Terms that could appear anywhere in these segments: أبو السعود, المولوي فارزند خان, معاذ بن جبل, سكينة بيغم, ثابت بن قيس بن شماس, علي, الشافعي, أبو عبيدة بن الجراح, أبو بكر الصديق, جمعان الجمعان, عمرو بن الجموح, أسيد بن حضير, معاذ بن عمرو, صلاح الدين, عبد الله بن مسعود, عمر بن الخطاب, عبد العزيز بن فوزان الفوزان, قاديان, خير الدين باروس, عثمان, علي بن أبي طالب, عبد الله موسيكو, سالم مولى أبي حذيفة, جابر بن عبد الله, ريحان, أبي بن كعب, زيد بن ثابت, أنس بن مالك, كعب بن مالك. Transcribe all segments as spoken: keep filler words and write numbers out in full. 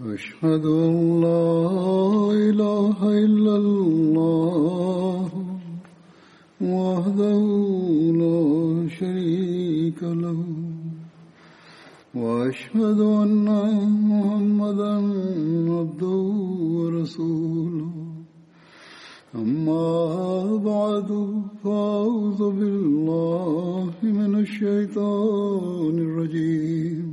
أشهد أن لا إله إلا الله وحده لا شريك له وأشهد أن محمدا عبده ورسوله أما بعد فأعوذ بالله من الشيطان الرجيم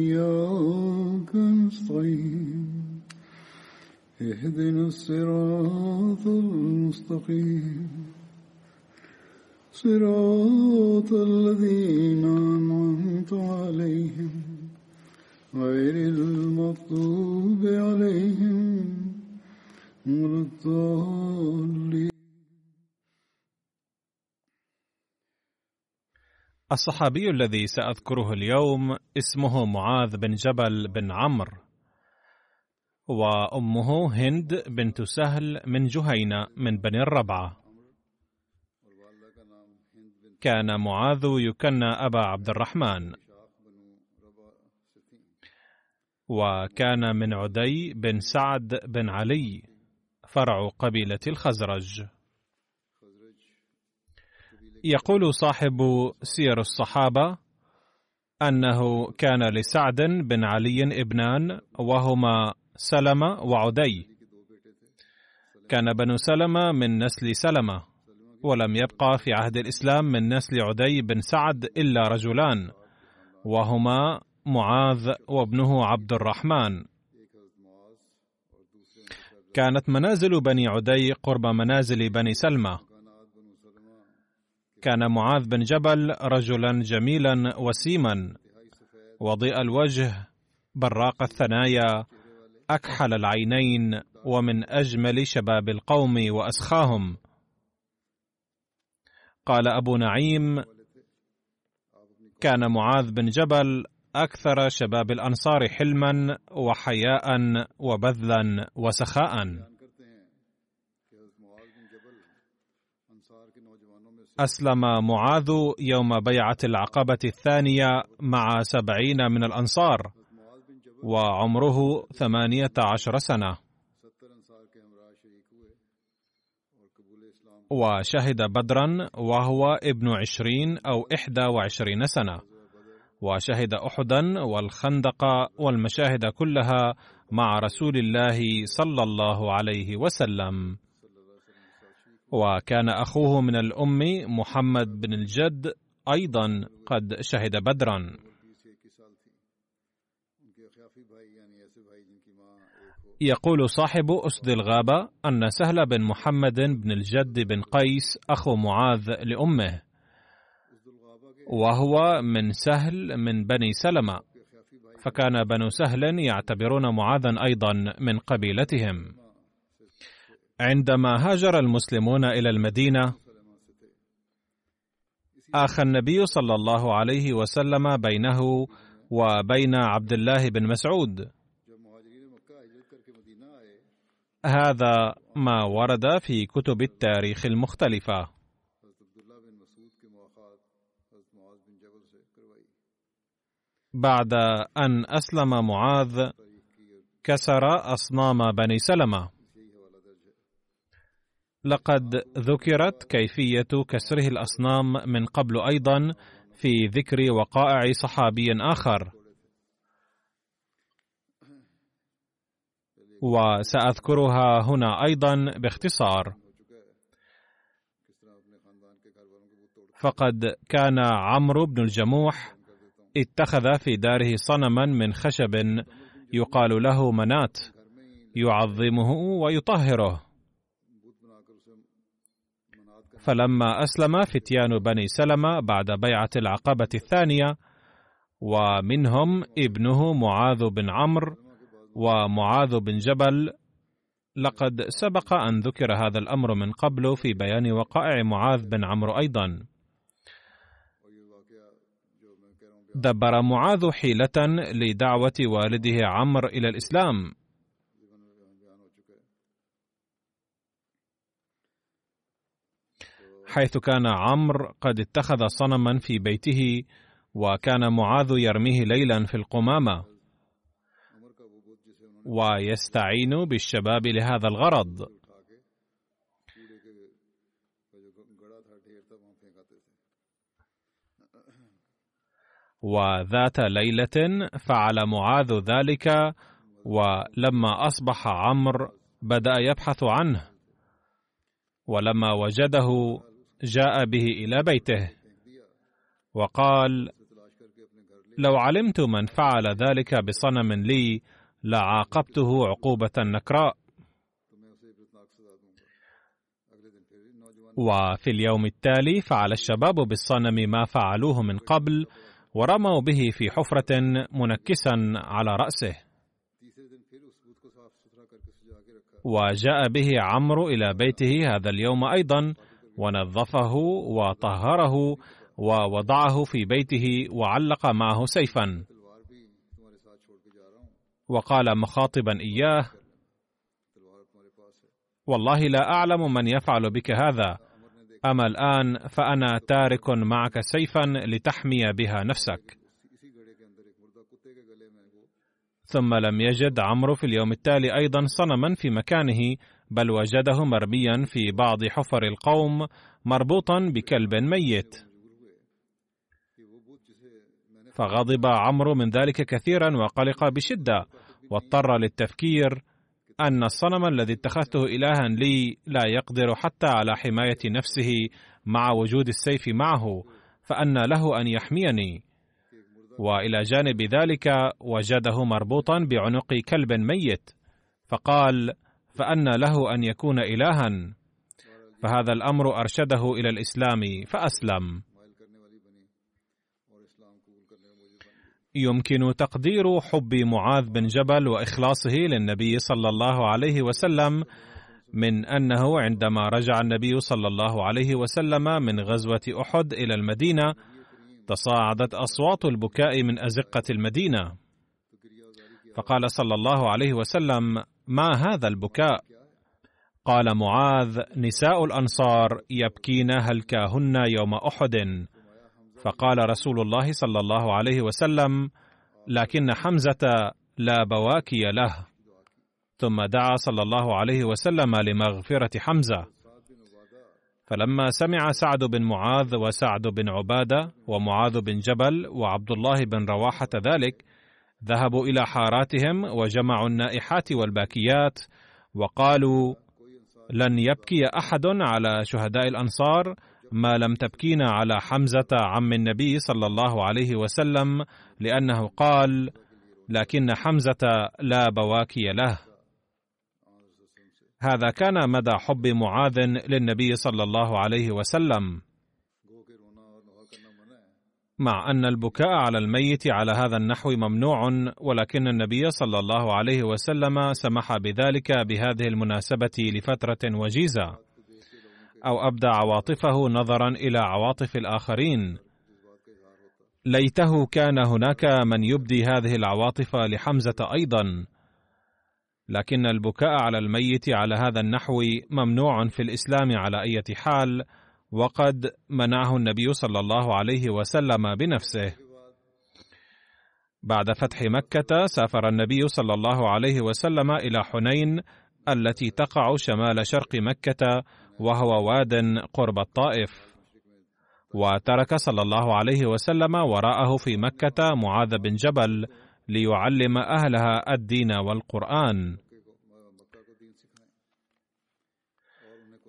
نستعين اهدنا الصراط المستقيم صراط الذين أنعمت عليهم غير المغضوب عليهم ولا الضالين. الصحابي الذي سأذكره اليوم اسمه معاذ بن جبل بن عمرو، وأمه هند بنت سهل من جهينة من بني الربعة. كان معاذ يكنى أبا عبد الرحمن، وكان من عدي بن سعد بن علي فرع قبيلة الخزرج. يقول صاحب سير الصحابة أنه كان لسعد بن علي ابنان وهما سلمة وعدي. كان بنو سلمة من نسل سلمة، ولم يبقى في عهد الإسلام من نسل عدي بن سعد إلا رجلان، وهما معاذ وابنه عبد الرحمن. كانت منازل بني عدي قرب منازل بني سلمة. كان معاذ بن جبل رجلا جميلا وسيما، وضيء الوجه، براق الثنايا، أكحل العينين، ومن أجمل شباب القوم وأسخاهم. قال أبو نعيم: كان معاذ بن جبل أكثر شباب الأنصار حلما وحياء وبذلا وسخاء. أسلم معاذ يوم بيعة العقبة الثانية مع سبعين من الأنصار، وعمره ثمانية عشر سنة، وشهد بدرا وهو ابن عشرين أو إحدى وعشرين سنة، وشهد أحدا والخندق والمشاهد كلها مع رسول الله صلى الله عليه وسلم. وكان أخوه من الأم محمد بن الجد أيضا قد شهد بدرا. يقول صاحب أسد الغابة أن سهل بن محمد بن الجد بن قيس أخو معاذ لأمه، وهو من سهل من بني سلمة، فكان بنو سهل يعتبرون معاذا أيضا من قبيلتهم. عندما هاجر المسلمون إلى المدينة، آخى النبي صلى الله عليه وسلم بينه وبين عبد الله بن مسعود. هذا ما ورد في كتب التاريخ المختلفة. بعد أن أسلم معاذ، كسر أصنام بني سلمة. لقد ذكرت كيفية كسره الأصنام من قبل أيضا في ذكر وقائع صحابي آخر، وسأذكرها هنا أيضا باختصار. فقد كان عمرو بن الجموح اتخذ في داره صنما من خشب يقال له منات، يعظمه ويطهره. فلما أسلم فتيان بني سلمة بعد بيعة العقبة الثانية، ومنهم ابنه معاذ بن عمرو، ومعاذ بن جبل، لقد سبق أن ذكر هذا الأمر من قبل في بيان وقائع معاذ بن عمرو أيضا. دبر معاذ حيلة لدعوة والده عمرو إلى الإسلام، حيث كان عمرو قد اتخذ صنما في بيته، وكان معاذ يرميه ليلا في القمامة، ويستعين بالشباب لهذا الغرض. وذات ليلة فعل معاذ ذلك، ولما أصبح عمرو بدأ يبحث عنه، ولما وجده جاء به إلى بيته وقال: لو علمت من فعل ذلك بصنم لي لعاقبته عقوبة نكراء. وفي اليوم التالي فعل الشباب بالصنم ما فعلوه من قبل، ورموا به في حفرة منكسا على رأسه. وجاء به عمرو إلى بيته هذا اليوم أيضا، ونظفه وطهره ووضعه في بيته، وعلق معه سيفا، وقال مخاطبا إياه: والله لا أعلم من يفعل بك هذا، أما الآن فأنا تارك معك سيفا لتحمي بها نفسك. ثم لم يجد عمرو في اليوم التالي أيضا صنما في مكانه، بل وجده مرميا في بعض حفر القوم مربوطا بكلب ميت. فغضب عمرو من ذلك كثيرا وقلق بشدة، واضطر للتفكير أن الصنم الذي اتخذته إلها لي لا يقدر حتى على حماية نفسه مع وجود السيف معه، فأن له أن يحميني. وإلى جانب ذلك وجده مربوطا بعنق كلب ميت، فقال: فأن له أن يكون إلها. فهذا الأمر أرشده إلى الإسلام فأسلم. يمكن تقدير حب معاذ بن جبل وإخلاصه للنبي صلى الله عليه وسلم من أنه عندما رجع النبي صلى الله عليه وسلم من غزوة أحد إلى المدينة، تصاعدت أصوات البكاء من أزقة المدينة، فقال صلى الله عليه وسلم: ما هذا البكاء؟ قال معاذ: نساء الأنصار يبكين هل كاهن يوم أحد. فقال رسول الله صلى الله عليه وسلم: لكن حمزة لا بواكي له. ثم دعا صلى الله عليه وسلم لمغفرة حمزة. فلما سمع سعد بن معاذ وسعد بن عبادة ومعاذ بن جبل وعبد الله بن رواحة ذلك، ذهبوا إلى حاراتهم وجمعوا النائحات والباكيات، وقالوا: لن يبكي أحد على شهداء الأنصار ما لم تبكين على حمزة عم النبي صلى الله عليه وسلم، لأنه قال: لكن حمزة لا بواكي له. هذا كان مدى حب معاذ للنبي صلى الله عليه وسلم، مع أن البكاء على الميت على هذا النحو ممنوع، ولكن النبي صلى الله عليه وسلم سمح بذلك بهذه المناسبة لفترة وجيزة، أو أبدى عواطفه نظرا إلى عواطف الآخرين. ليته كان هناك من يبدي هذه العواطف لحمزة أيضا، لكن البكاء على الميت على هذا النحو ممنوع في الإسلام على أي حال، وقد منعه النبي صلى الله عليه وسلم بنفسه. بعد فتح مكة سافر النبي صلى الله عليه وسلم إلى حنين التي تقع شمال شرق مكة، وهو واد قرب الطائف، وترك صلى الله عليه وسلم وراءه في مكة معاذ بن جبل ليعلم أهلها الدين والقرآن.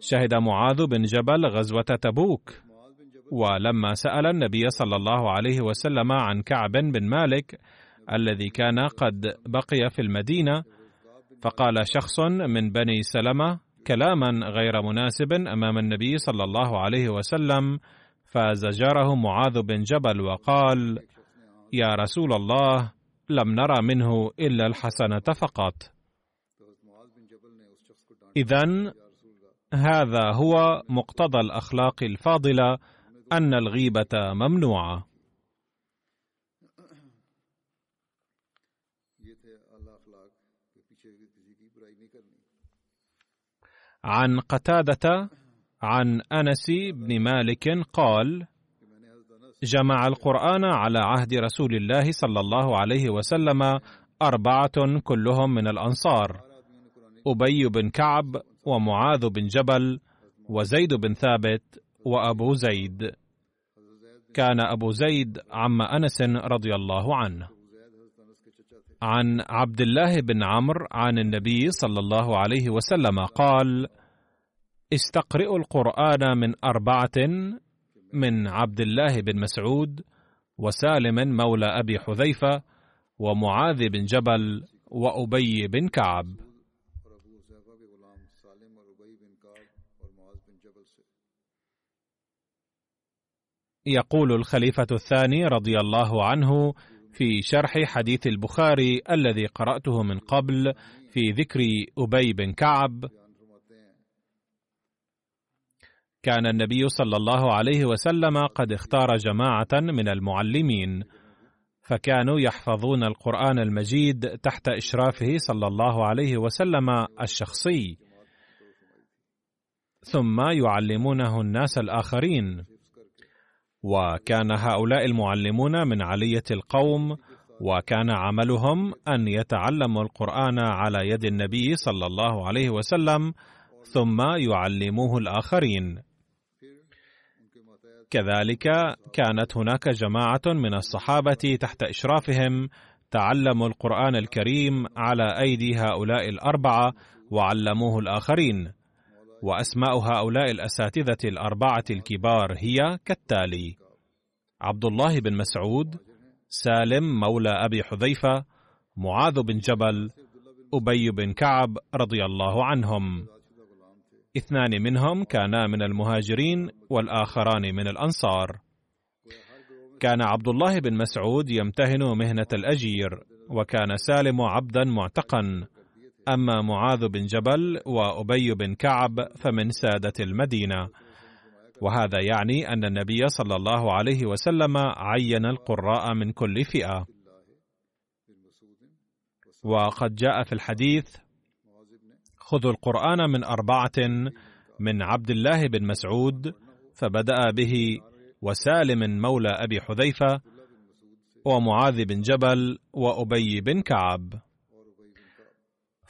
شهد معاذ بن جبل غزوة تبوك، ولما سأل النبي صلى الله عليه وسلم عن كعب بن مالك الذي كان قد بقي في المدينة، فقال شخص من بني سلمة كلاما غير مناسب أمام النبي صلى الله عليه وسلم، فزجره معاذ بن جبل وقال: يا رسول الله، لم نرى منه إلا الحسنة فقط. إذن هذا هو مقتضى الأخلاق الفاضلة، أن الغيبة ممنوعة. عن قتادة عن أنس بن مالك قال: جمع القرآن على عهد رسول الله صلى الله عليه وسلم أربعة كلهم من الأنصار: أبي بن كعب، ومعاذ بن جبل، وزيد بن ثابت، وأبو زيد. كان أبو زيد عم أنس رضي الله عنه. عن عبد الله بن عمرو عن النبي صلى الله عليه وسلم قال: استقرئوا القرآن من أربعة، من عبد الله بن مسعود، وسالم مولى أبي حذيفة، ومعاذ بن جبل، وأبي بن كعب. يقول الخليفة الثاني رضي الله عنه في شرح حديث البخاري الذي قرأته من قبل في ذكر أبي بن كعب: كان النبي صلى الله عليه وسلم قد اختار جماعة من المعلمين، فكانوا يحفظون القرآن المجيد تحت إشرافه صلى الله عليه وسلم الشخصي، ثم يعلمونه الناس الآخرين. وكان هؤلاء المعلمون من علية القوم، وكان عملهم أن يتعلموا القرآن على يد النبي صلى الله عليه وسلم ثم يعلموه الآخرين. كذلك كانت هناك جماعة من الصحابة تحت إشرافهم تعلموا القرآن الكريم على أيدي هؤلاء الأربعة وعلموه الآخرين. وأسماء هؤلاء الأساتذة الأربعة الكبار هي كالتالي: عبد الله بن مسعود، سالم مولى أبي حذيفة، معاذ بن جبل، أبي بن كعب رضي الله عنهم. اثنان منهم كانا من المهاجرين والآخران من الأنصار. كان عبد الله بن مسعود يمتهن مهنة الأجير، وكان سالم عبدا معتقا. أما معاذ بن جبل وأبي بن كعب فمن سادة المدينة. وهذا يعني أن النبي صلى الله عليه وسلم عين القراء من كل فئة. وقد جاء في الحديث: خذوا القرآن من أربعة، من عبد الله بن مسعود، فبدأ به، وسالم مولى أبي حذيفة، ومعاذ بن جبل، وأبي بن كعب.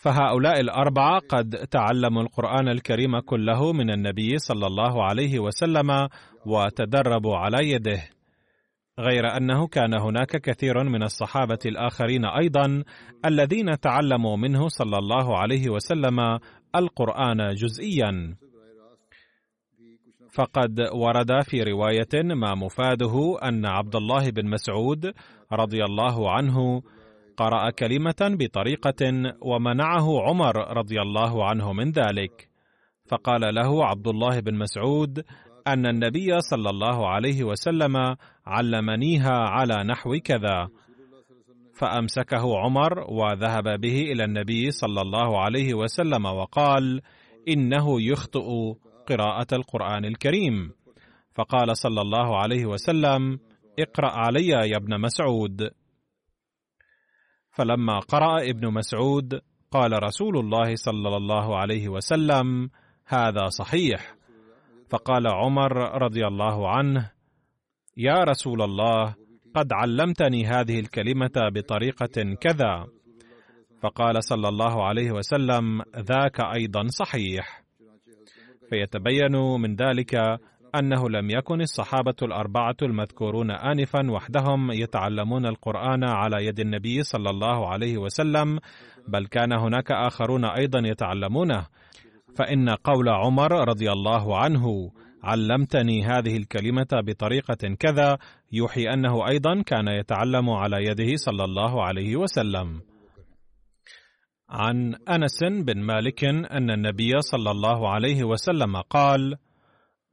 فهؤلاء الأربعة قد تعلموا القرآن الكريم كله من النبي صلى الله عليه وسلم وتدربوا على يده، غير أنه كان هناك كثير من الصحابة الآخرين أيضا الذين تعلموا منه صلى الله عليه وسلم القرآن جزئيا. فقد ورد في رواية ما مفاده أن عبد الله بن مسعود رضي الله عنه قرأ كلمة بطريقة ومنعه عمر رضي الله عنه من ذلك، فقال له عبد الله بن مسعود أن النبي صلى الله عليه وسلم علمنيها على نحو كذا، فأمسكه عمر وذهب به إلى النبي صلى الله عليه وسلم وقال: إنه يخطئ قراءة القرآن الكريم. فقال صلى الله عليه وسلم: اقرأ علي يا ابن مسعود. فلما قرأ ابن مسعود قال رسول الله صلى الله عليه وسلم: هذا صحيح. فقال عمر رضي الله عنه: يا رسول الله، قد علمتني هذه الكلمة بطريقة كذا. فقال صلى الله عليه وسلم: ذاك أيضا صحيح. فيتبين من ذلك أنه لم يكن الصحابة الأربعة المذكورون آنفا وحدهم يتعلمون القرآن على يد النبي صلى الله عليه وسلم، بل كان هناك آخرون أيضا يتعلمونه. فإن قول عمر رضي الله عنه: علمتني هذه الكلمة بطريقة كذا، يوحي أنه أيضا كان يتعلم على يده صلى الله عليه وسلم. عن أنس بن مالك أن النبي صلى الله عليه وسلم قال: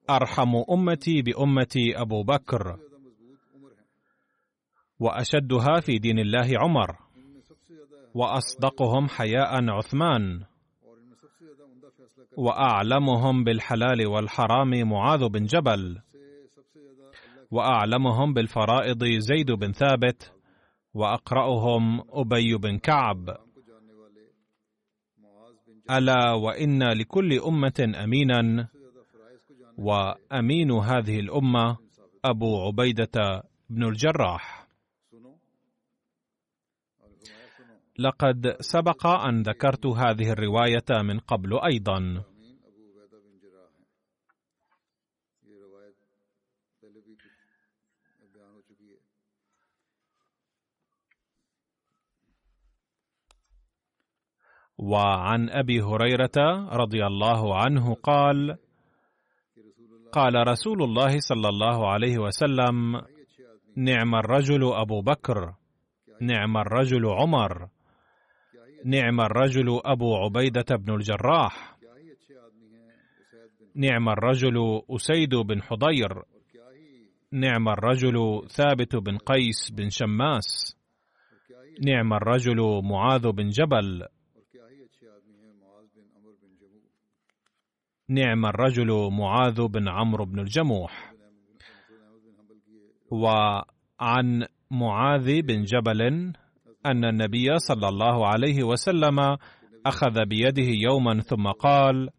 أرحم أمتي بأمتي أبو بكر، وأشدها في دين الله عمر، وأصدقهم حياء عثمان، وأعلمهم بالحلال والحرام معاذ بن جبل، وأعلمهم بالفرائض زيد بن ثابت، وأقرأهم أبي بن كعب. ألا وإن لكل أمة أمينا، وأمين هذه الأمة أبو عبيدة بن الجراح. لقد سبق أن ذكرت هذه الرواية من قبل أيضا. وعن أبي هريرة رضي الله عنه قال: قال رسول الله صلى الله عليه وسلم: نعم الرجل أبو بكر، نعم الرجل عمر، نعم الرجل أبو عبيدة بن الجراح، نعم الرجل أسيد بن حضير، نعم الرجل ثابت بن قيس بن شماس، نعم الرجل معاذ بن جبل، نعم الرجل معاذ بن عمرو بن الجموح. وعن معاذ بن جبل أن النبي صلى الله عليه وسلم أخذ بيده يوما ثم قال: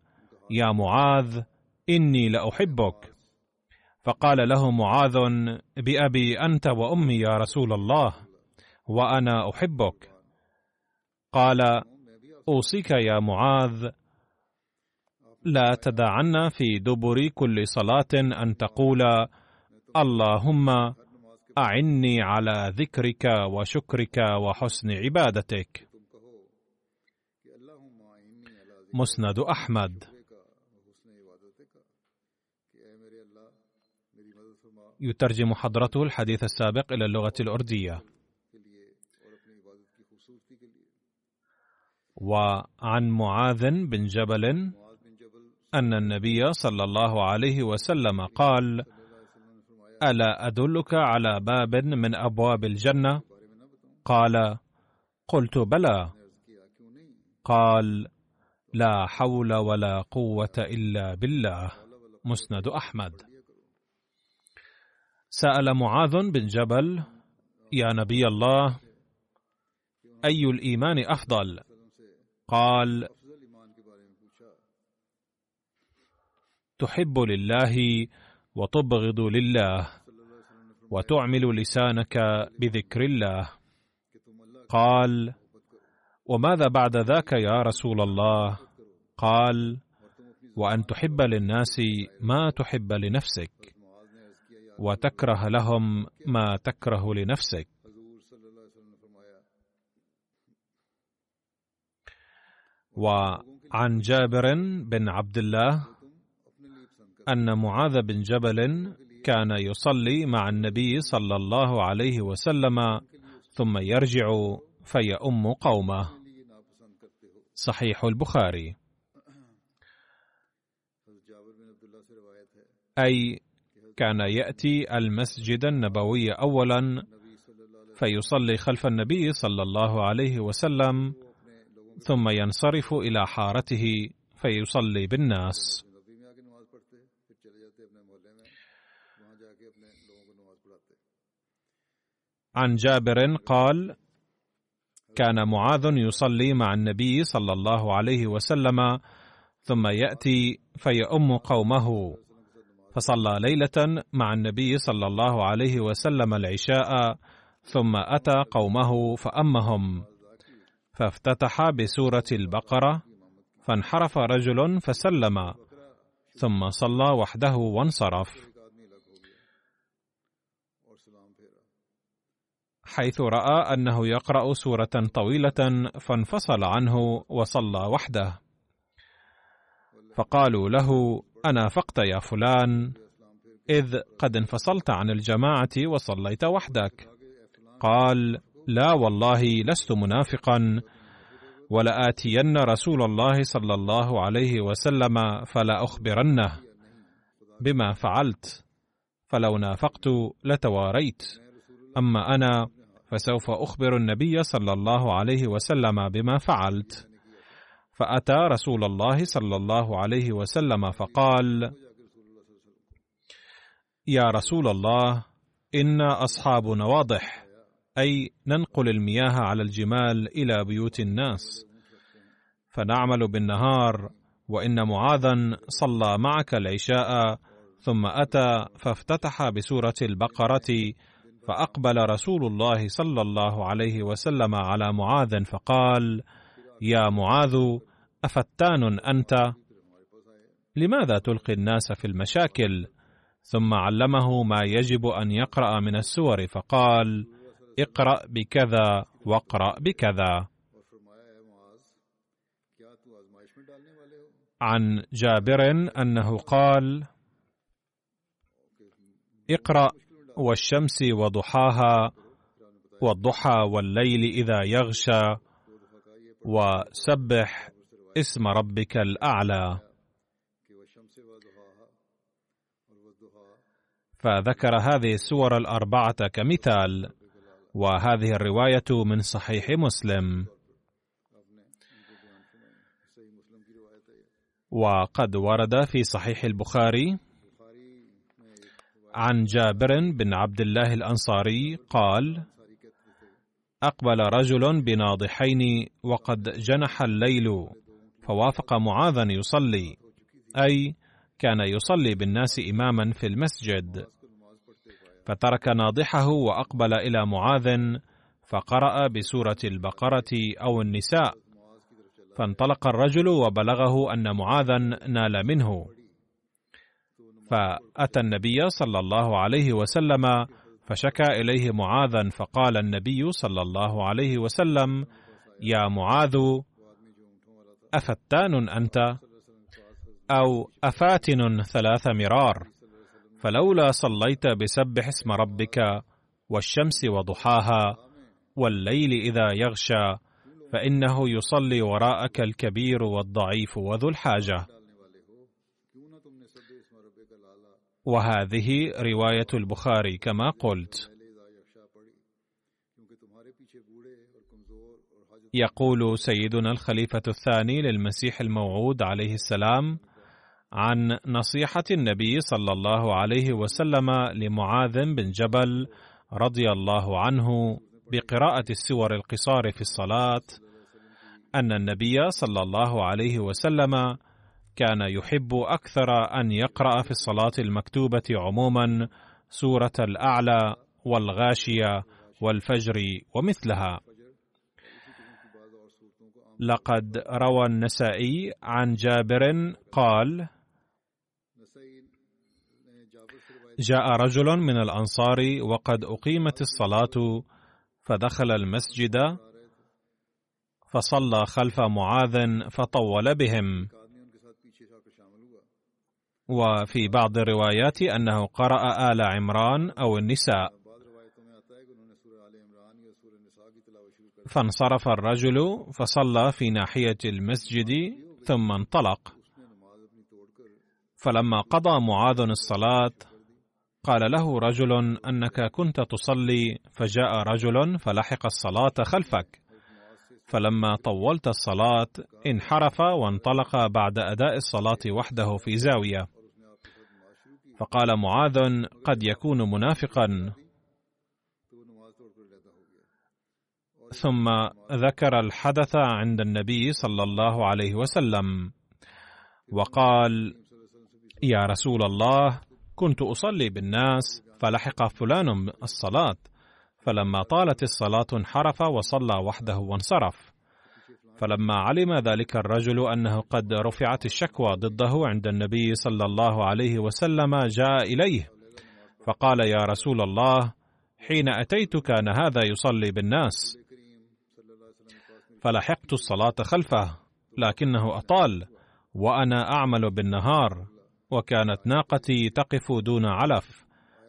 يا معاذ إني لأحبك. فقال له معاذ: بأبي أنت وأمي يا رسول الله، وأنا أحبك. قال: أوصيك يا معاذ لا تدعنا في دبر كل صلاة أن تقول: اللهم أعني على ذكرك وشكرك وحسن عبادتك. مسند أحمد. يترجم حضرته الحديث السابق إلى اللغة الأردية. وعن معاذ بن جبل أن النبي صلى الله عليه وسلم قال: ألا أدلك على باب من أبواب الجنة؟ قال: قلت بلى. قال: لا حول ولا قوة إلا بالله. مسند أحمد. سأل معاذ بن جبل: يا نبي الله، أي الإيمان أفضل؟ قال: تحب لله وتبغض لله وتعمل لسانك بذكر الله. قال: وماذا بعد ذاك يا رسول الله؟ قال: وأن تحب للناس ما تحب لنفسك، وتكره لهم ما تكره لنفسك. وعن جابر بن عبد الله أن معاذ بن جبل كان يصلي مع النبي صلى الله عليه وسلم ثم يرجع فيؤم قومه. صحيح البخاري. أي كان يأتي المسجد النبوي أولا فيصلي خلف النبي صلى الله عليه وسلم، ثم ينصرف إلى حارته فيصلي بالناس. عن جابر قال: كان معاذ يصلي مع النبي صلى الله عليه وسلم ثم يأتي فيؤم قومه، فصلى ليلة مع النبي صلى الله عليه وسلم العشاء، ثم أتى قومه فأمهم، فافتتح بسورة البقرة، فانحرف رجل فسلم، ثم صلى وحده وانصرف، حيث رأى أنه يقرأ سورة طويلة فانفصل عنه وصلى وحده. فقالوا له: أنافقت يا فلان، إذ قد انفصلت عن الجماعة وصليت وحدك. قال: لا والله لست منافقا، ولآتين رسول الله صلى الله عليه وسلم فلا أخبرنه بما فعلت، فلو نافقت لتواريت، أما أنا فسوف أخبر النبي صلى الله عليه وسلم بما فعلت. فأتى رسول الله صلى الله عليه وسلم فقال: يا رسول الله، إنا أصحاب نواضح، أي ننقل المياه على الجمال إلى بيوت الناس، فنعمل بالنهار، وإن معاذا صلى معك العشاء. ثم أتى فافتتح بسورة البقرة، فأقبل رسول الله صلى الله عليه وسلم على معاذ فقال: يا معاذ، أفتان أنت؟ لماذا تلقي الناس في المشاكل؟ ثم علمه ما يجب أن يقرأ من السور فقال: اقرأ بكذا واقرأ بكذا. عن جابر أنه قال: اقرأ والشمس وضحاها، والضحى والليل إذا يغشى، وسبح اسم ربك الأعلى. فذكر هذه السور الأربعة كمثال، وهذه الرواية من صحيح مسلم. وقد ورد في صحيح البخاري عن جابر بن عبد الله الأنصاري قال: أقبل رجل بناضحين وقد جنح الليل، فوافق معاذا يصلي، أي كان يصلي بالناس إماما في المسجد، فترك ناضحه وأقبل إلى معاذ فقرأ بسورة البقرة أو النساء، فانطلق الرجل وبلغه أن معاذا نال منه، فأتى النبي صلى الله عليه وسلم فشكى إليه معاذا، فقال النبي صلى الله عليه وسلم: يا معاذ، أفتان أنت؟ أو أفاتن ثلاث مرار، فلولا صليت بسبح اسم ربك والشمس وضحاها والليل إذا يغشى، فإنه يصلي وراءك الكبير والضعيف وذو الحاجة. وهذه رواية البخاري كما قلت. يقول سيدنا الخليفة الثاني للمسيح الموعود عليه السلام عن نصيحة النبي صلى الله عليه وسلم لمعاذ بن جبل رضي الله عنه بقراءة السور القصار في الصلاة، أن النبي صلى الله عليه وسلم كان يحب أكثر أن يقرأ في الصلاة المكتوبة عموما سورة الأعلى والغاشية والفجر ومثلها. لقد روى النسائي عن جابر قال: جاء رجل من الأنصار وقد أقيمت الصلاة، فدخل المسجد فصلى خلف معاذ فطول بهم. وفي بعض الروايات أنه قرأ آل عمران أو النساء، فانصرف الرجل فصلى في ناحية المسجد ثم انطلق. فلما قضى معاذ الصلاة قال له رجل: أنك كنت تصلي فجاء رجل فلحق الصلاة خلفك، فلما طولت الصلاة انحرف وانطلق بعد أداء الصلاة وحده في زاوية. فقال معاذ: قد يكون منافقا. ثم ذكر الحدث عند النبي صلى الله عليه وسلم وقال: يا رسول الله، كنت أصلي بالناس فلحق فلان الصلاة، فلما طالت الصلاة انحرف وصلى وحده وانصرف. فلما علم ذلك الرجل أنه قد رفعت الشكوى ضده عند النبي صلى الله عليه وسلم جاء إليه فقال: يا رسول الله، حين أتيت كان هذا يصلي بالناس فلحقت الصلاة خلفه، لكنه أطال، وأنا أعمل بالنهار، وكانت ناقتي تقف دون علف،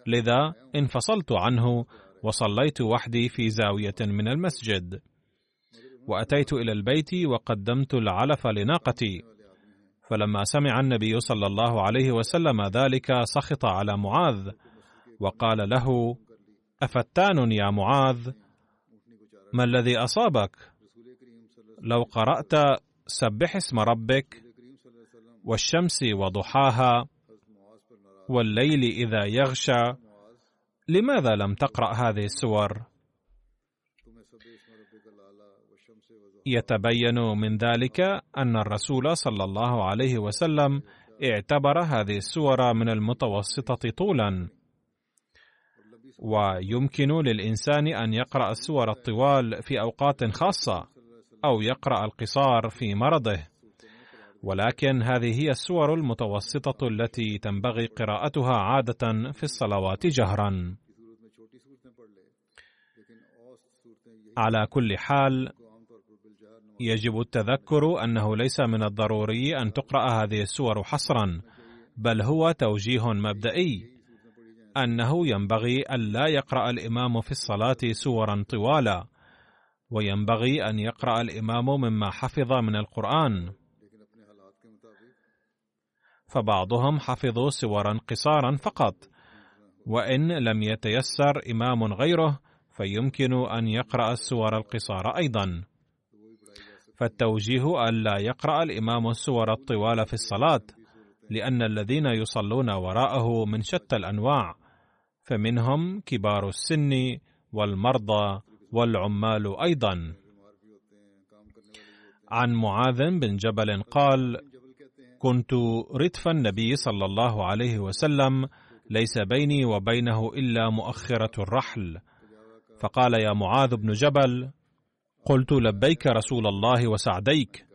لذا انفصلت عنه وصليت وحدي في زاوية من المسجد، وأتيت إلى البيت وقدمت العلف لناقتي. فلما سمع النبي صلى الله عليه وسلم ذلك سخط على معاذ وقال له: أفتان يا معاذ؟ ما الذي أصابك؟ لو قرأت سبح اسم ربك والشمس وضحاها والليل إذا يغشى، لماذا لم تقرأ هذه السور؟ يتبين من ذلك أن الرسول صلى الله عليه وسلم اعتبر هذه السور من المتوسطة طولا، ويمكن للإنسان أن يقرأ السور الطوال في أوقات خاصة أو يقرأ القصار في مرضه، ولكن هذه هي السور المتوسطة التي تنبغي قراءتها عادة في الصلوات جهرا. على كل حال، يجب التذكر أنه ليس من الضروري أن تقرأ هذه السور حصرا، بل هو توجيه مبدئي أنه ينبغي ألا يقرأ الإمام في الصلاة سورا طوالة، وينبغي أن يقرأ الإمام مما حفظ من القرآن. فبعضهم حفظوا سورا قصارا فقط، وإن لم يتيسر إمام غيره فيمكن أن يقرأ السور القصار أيضا. فالتوجيه ألا يقرأ الإمام السور الطوال في الصلاة، لأن الذين يصلون وراءه من شتى الأنواع، فمنهم كبار السن والمرضى والعمال أيضا. عن معاذ بن جبل قال: كنت ردف النبي صلى الله عليه وسلم، ليس بيني وبينه إلا مؤخرة الرحل، فقال: يا معاذ بن جبل. قلت: لبيك رسول الله وسعديك.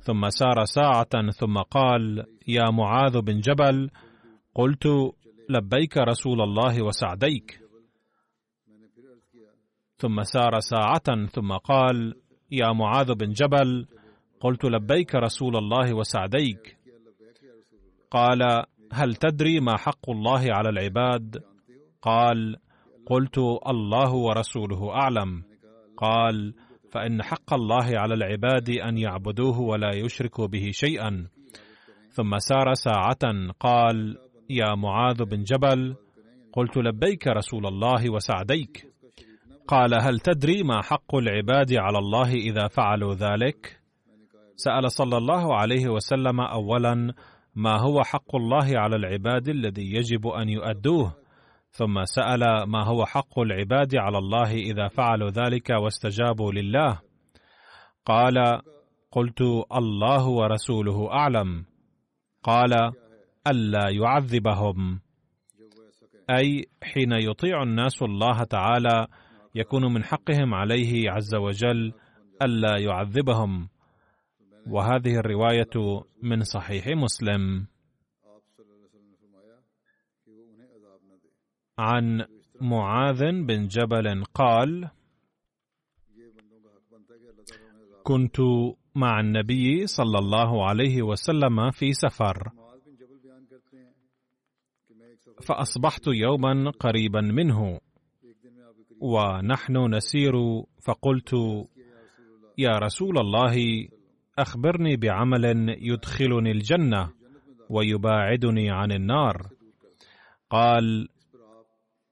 ثم سار ساعة ثم قال: يا معاذ بن جبل. قلت: لبيك رسول الله وسعديك. ثم سار ساعة ثم قال: يا معاذ بن جبل. قلت: لبيك رسول الله وسعديك. قال: هل تدري ما حق الله على العباد؟ قال: قلت: الله ورسوله أعلم. قال: فإن حق الله على العباد أن يعبدوه ولا يشركوا به شيئا. ثم سار ساعة قال: يا معاذ بن جبل. قلت: لبيك رسول الله وسعديك. قال: هل تدري ما حق العباد على الله إذا فعلوا ذلك؟ سأل صلى الله عليه وسلم أولا ما هو حق الله على العباد الذي يجب أن يؤدوه، ثم سأل ما هو حق العباد على الله إذا فعلوا ذلك واستجابوا لله. قال: قلت: الله ورسوله أعلم. قال: ألا يعذبهم، أي حين يطيع الناس الله تعالى يكون من حقهم عليه عز وجل ألا يعذبهم. وهذه الرواية من صحيح مسلم. عن معاذ بن جبل قال: كنت مع النبي صلى الله عليه وسلم في سفر، فأصبحت يوما قريبا منه ونحن نسير، فقلت: يا رسول الله، أخبرني بعمل يدخلني الجنة ويباعدني عن النار. قال: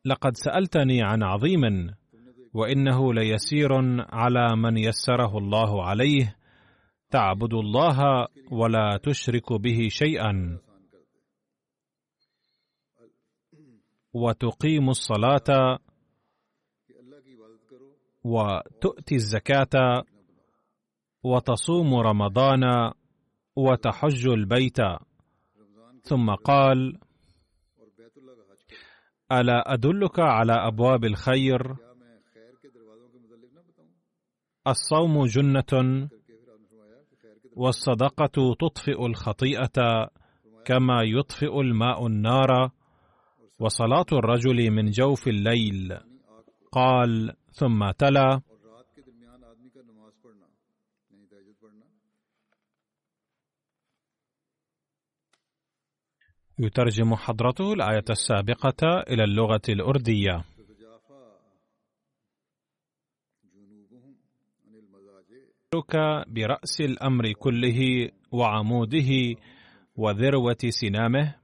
لقد سألتني عن عظيم، وإنه ليسير على من يسره الله عليه، تعبد الله ولا تشرك به شيئا، وتقيم الصلاة، وتؤتي الزكاة، وتصوم رمضان، وتحج البيت. ثم قال: ألا أدلك على أبواب الخير؟ الصوم جنة، والصدقة تطفئ الخطيئة كما يطفئ الماء النار، وصلاة الرجل من جوف الليل. قال ثم تلا: يترجم حضرته الآية السابقة إلى اللغة الأردية. برأس الأمر كله وعموده وذروة سنامه.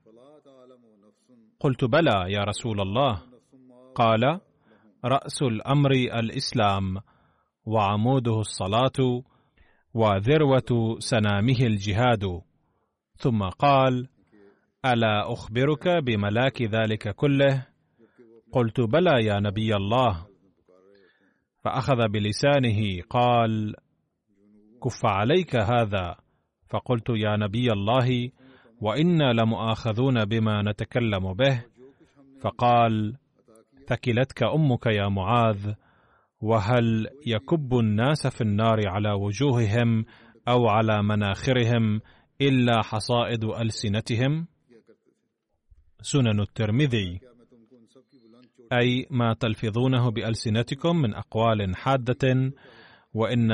قلت: بلى يا رسول الله. قال: رأس الأمر الإسلام، وعموده الصلاة، وذروة سنامه الجهاد. ثم قال: ألا أخبرك بملاك ذلك كله؟ قلت: بلى يا نبي الله. فأخذ بلسانه قال: كف عليك هذا. فقلت: يا نبي الله، وإنا لمؤاخذون بما نتكلم به. فقال: ثكلتك أمك يا معاذ، وهل يكب الناس في النار على وجوههم أو على مناخرهم إلا حصائد ألسنتهم؟ سنن الترمذي. أي ما تلفظونه بألسنتكم من أقوال حادة، وإن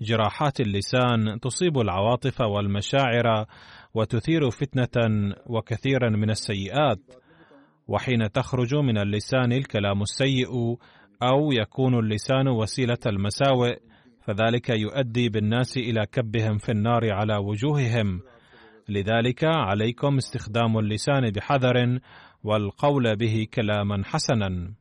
جراحات اللسان تصيب العواطف والمشاعر وتثير فتنة وكثيرا من السيئات. وحين تخرج من اللسان الكلام السيء أو يكون اللسان وسيلة المساوئ، فذلك يؤدي بالناس إلى كبهم في النار على وجوههم. لذلك عليكم استخدام اللسان بحذر، والقول به كلاما حسنا.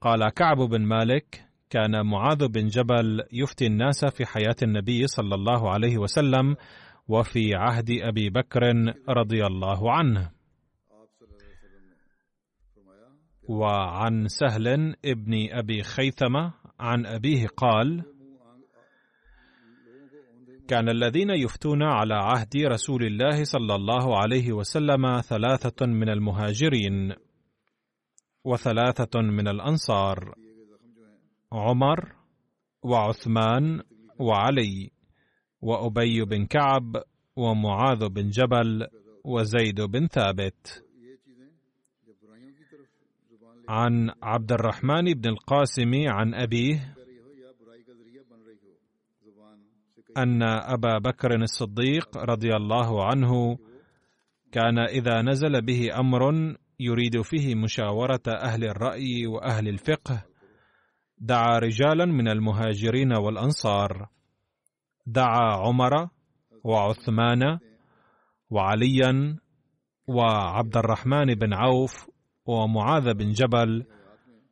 قال كعب بن مالك: كان معاذ بن جبل يفتي الناس في حياة النبي صلى الله عليه وسلم، وفي عهد أبي بكر رضي الله عنه. وعن سهل ابن أبي خيثمة عن أبيه قال: كان الذين يفتون على عهد رسول الله صلى الله عليه وسلم ثلاثة من المهاجرين وثلاثة من الأنصار، عمر وعثمان وعلي وأبي بن كعب ومعاذ بن جبل وزيد بن ثابت. عن عبد الرحمن بن القاسم عن أبيه أن أبا بكر الصديق رضي الله عنه كان إذا نزل به أمر يريد فيه مشاورة أهل الرأي وأهل الفقه دعا رجالا من المهاجرين والأنصار، دعا عمر وعثمان وعليا وعبد الرحمن بن عوف ومعاذ بن جبل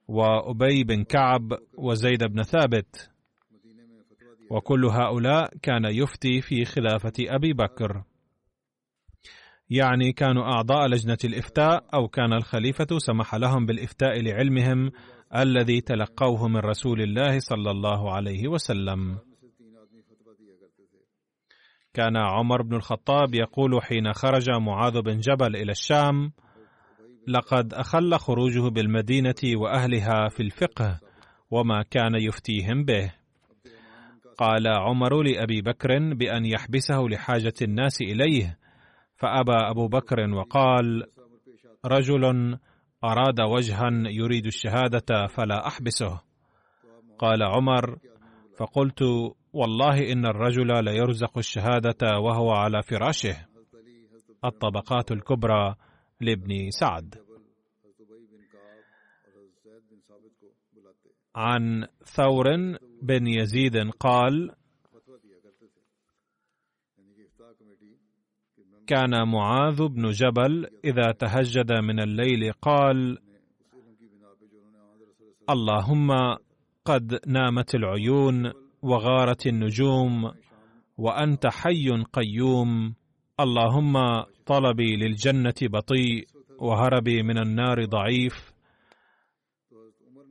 وأبي بن كعب وزيد بن ثابت، وكل هؤلاء كان يفتي في خلافة أبي بكر، يعني كانوا أعضاء لجنة الإفتاء، أو كان الخليفة سمح لهم بالإفتاء لعلمهم الذي تلقوه من رسول الله صلى الله عليه وسلم. كان عمر بن الخطاب يقول حين خرج معاذ بن جبل إلى الشام: لقد أخل خروجه بالمدينة وأهلها في الفقه وما كان يفتيهم به. قال عمر لأبي بكر بأن يحبسه لحاجة الناس إليه، فأبى أبو بكر وقال: رجل أراد وجها يريد الشهادة فلا أحبسه. قال عمر: فقلت: والله إن الرجل ليرزق الشهادة وهو على فراشه. الطبقات الكبرى لابن سعد. عن ثور بن يزيد قال: كان معاذ بن جبل إذا تهجد من الليل قال: اللهم قد نامت العيون وغارت النجوم وأنت حي قيوم، اللهم طلبي للجنة بطيء وهربي من النار ضعيف،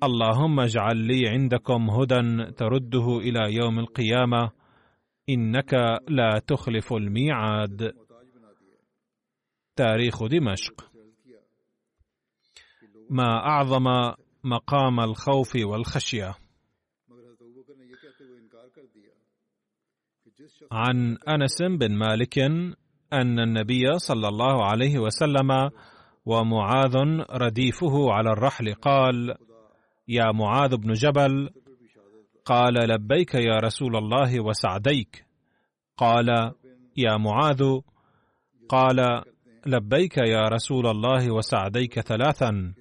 اللهم اجعل لي عندكم هدى ترده إلى يوم القيامة، إنك لا تخلف الميعاد. تاريخ دمشق. ما أعظم مقام الخوف والخشية. عن أنس بن مالك أن النبي صلى الله عليه وسلم ومعاذ رديفه على الرحل قال: يا معاذ بن جبل. قال: لبيك يا رسول الله وسعديك. قال: يا معاذ. قال: لبيك يا رسول الله وسعديك ثلاثا.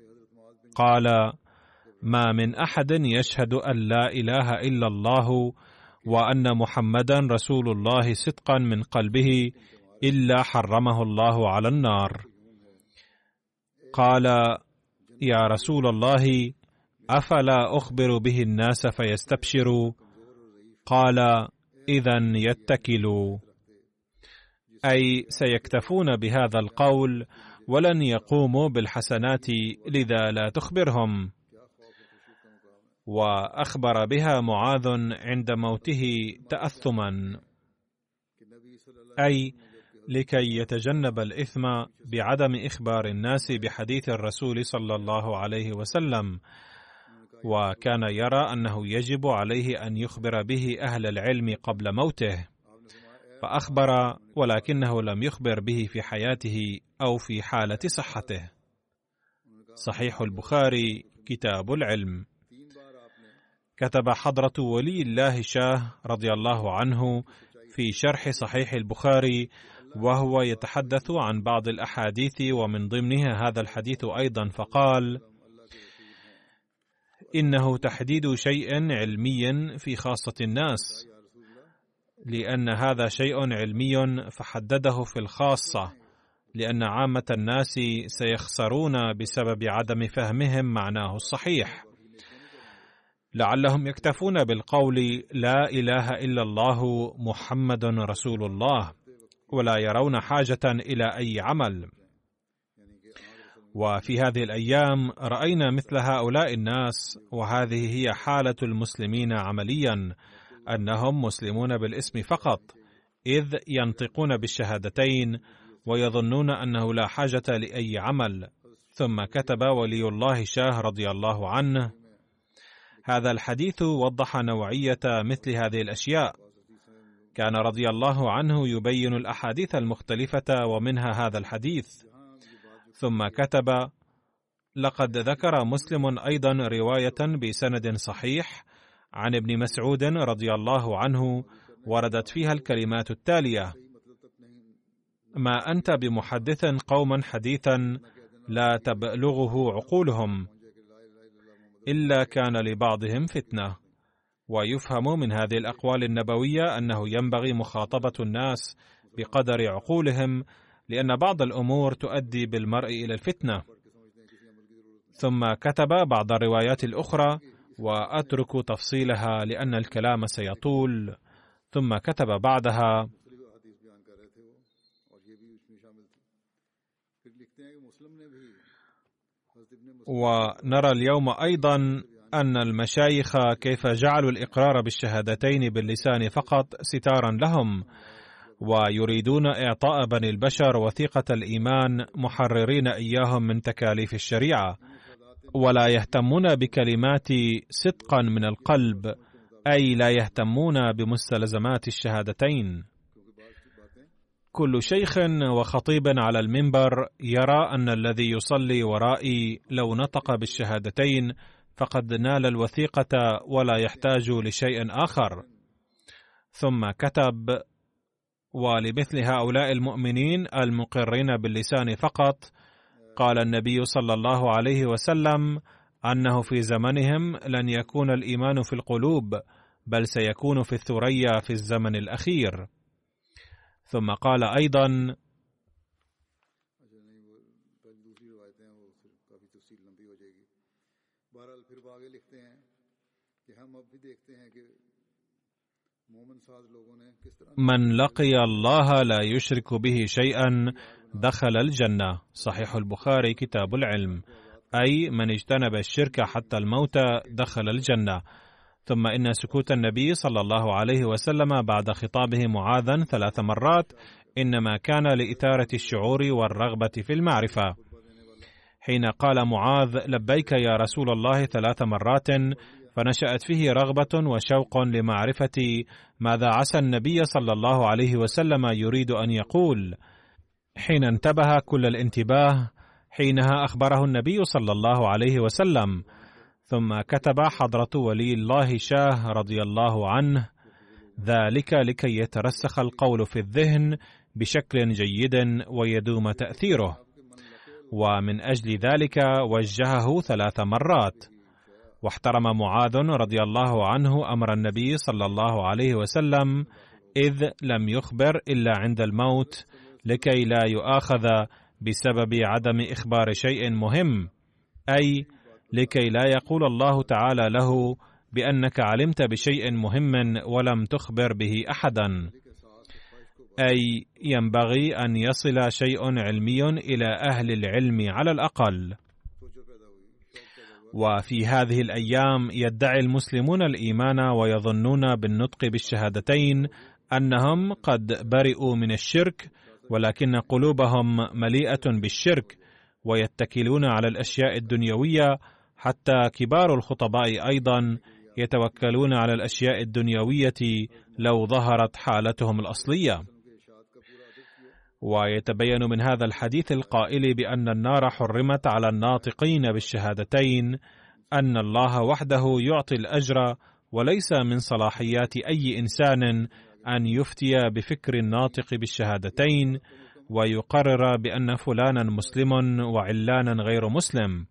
قال: ما من أحد يشهد أن لا إله إلا الله وأن محمدا رسول الله صدقا من قلبه إلا حرمه الله على النار. قال: يا رسول الله، أفلا أخبر به الناس فيستبشروا؟ قال: إذن يتكلوا، أي سيكتفون بهذا القول ولن يقوموا بالحسنات، لذا لا تخبرهم. وأخبر بها معاذ عند موته تأثما، أي لكي يتجنب الإثم بعدم إخبار الناس بحديث الرسول صلى الله عليه وسلم، وكان يرى أنه يجب عليه أن يخبر به أهل العلم قبل موته، فأخبر ولكنه لم يخبر به في حياته أو في حالة صحته. صحيح البخاري، كتاب العلم. كتب حضرة ولي الله شاه رضي الله عنه في شرح صحيح البخاري، وهو يتحدث عن بعض الأحاديث ومن ضمنها هذا الحديث أيضا، فقال: إنه تحديد شيء علمي في خاصة الناس، لأن هذا شيء علمي فحدده في الخاصة، لأن عامة الناس سيخسرون بسبب عدم فهمهم معناه الصحيح، لعلهم يكتفون بالقول لا إله إلا الله محمد رسول الله، ولا يرون حاجة إلى أي عمل. وفي هذه الأيام رأينا مثل هؤلاء الناس، وهذه هي حالة المسلمين عمليا، أنهم مسلمون بالاسم فقط، إذ ينطقون بالشهادتين ويظنون أنه لا حاجة لأي عمل. ثم كتب ولي الله شاه رضي الله عنه: هذا الحديث وضح نوعية مثل هذه الأشياء. كان رضي الله عنه يبين الأحاديث المختلفة ومنها هذا الحديث. ثم كتب: لقد ذكر مسلم أيضا رواية بسند صحيح عن ابن مسعود رضي الله عنه وردت فيها الكلمات التالية: ما أنت بمحدث قوما حديثا لا تبلغه عقولهم، إلا كان لبعضهم فتنة. ويفهم من هذه الأقوال النبوية أنه ينبغي مخاطبة الناس بقدر عقولهم، لأن بعض الأمور تؤدي بالمرء إلى الفتنة. ثم كتب بعض الروايات الأخرى، وأترك تفصيلها لأن الكلام سيطول. ثم كتب بعدها: ونرى اليوم أيضا أن المشايخ كيف جعلوا الإقرار بالشهادتين باللسان فقط ستارا لهم، ويريدون إعطاء بني البشر وثيقة الإيمان، محررين إياهم من تكاليف الشريعة، ولا يهتمون بكلمات صدقا من القلب، أي لا يهتمون بمستلزمات الشهادتين. كل شيخ وخطيب على المنبر يرى أن الذي يصلي ورائي لو نطق بالشهادتين فقد نال الوثيقة ولا يحتاج لشيء آخر. ثم كتب: ولمثل هؤلاء المؤمنين المقرين باللسان فقط، قال النبي صلى الله عليه وسلم أنه في زمنهم لن يكون الإيمان في القلوب، بل سيكون في الثريا في الزمن الأخير. ثم قال أيضا: من لقي الله لا يشرك به شيئا دخل الجنة. صحيح البخاري، كتاب العلم، أي من اجتنب الشرك حتى الموت دخل الجنة. ثم إن سكوت النبي صلى الله عليه وسلم بعد خطابه معاذا ثلاث مرات إنما كان لإثارة الشعور والرغبة في المعرفة. حين قال معاذ: لبيك يا رسول الله، ثلاث مرات، فنشأت فيه رغبة وشوق لمعرفة ماذا عسى النبي صلى الله عليه وسلم يريد أن يقول. حين انتبه كل الانتباه، حينها أخبره النبي صلى الله عليه وسلم. ثم كتب حضرة ولي الله شاه رضي الله عنه: ذلك لكي يترسخ القول في الذهن بشكل جيد ويدوم تأثيره، ومن أجل ذلك وجهه ثلاث مرات. واحترم معاذ رضي الله عنه أمر النبي صلى الله عليه وسلم، إذ لم يخبر إلا عند الموت، لكي لا يؤاخذ بسبب عدم إخبار شيء مهم، أي لكي لا يقول الله تعالى له بأنك علمت بشيء مهم ولم تخبر به أحدا، أي ينبغي أن يصل شيء علمي إلى أهل العلم على الأقل. وفي هذه الأيام يدعي المسلمون الإيمان ويظنون بالنطق بالشهادتين أنهم قد برئوا من الشرك، ولكن قلوبهم مليئة بالشرك ويتكلون على الأشياء الدنيوية، حتى كبار الخطباء أيضا يتوكلون على الأشياء الدنيوية لو ظهرت حالتهم الأصلية. ويتبين من هذا الحديث القائل بأن النار حرمت على الناطقين بالشهادتين أن الله وحده يعطي الأجر، وليس من صلاحيات أي إنسان أن يفتي بفكر الناطق بالشهادتين ويقرر بأن فلانا مسلم وعلانا غير مسلم.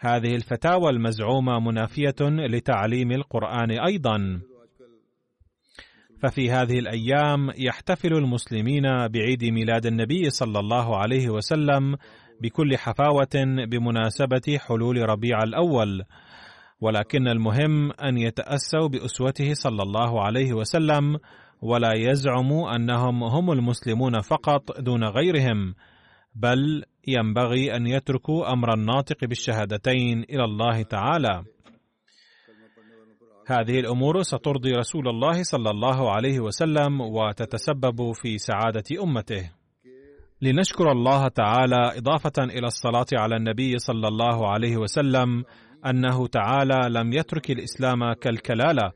هذه الفتاوى المزعومة منافية لتعليم القرآن أيضا. ففي هذه الأيام يحتفل المسلمين بعيد ميلاد النبي صلى الله عليه وسلم بكل حفاوة بمناسبة حلول ربيع الأول، ولكن المهم أن يتأسوا بأسوته صلى الله عليه وسلم، ولا يزعموا أنهم هم المسلمون فقط دون غيرهم، بل ينبغي أن يتركوا أمر الناطق بالشهادتين إلى الله تعالى. هذه الأمور سترضي رسول الله صلى الله عليه وسلم وتتسبب في سعادة أمته. لنشكر الله تعالى إضافة إلى الصلاة على النبي صلى الله عليه وسلم أنه تعالى لم يترك الإسلام كالكلالة،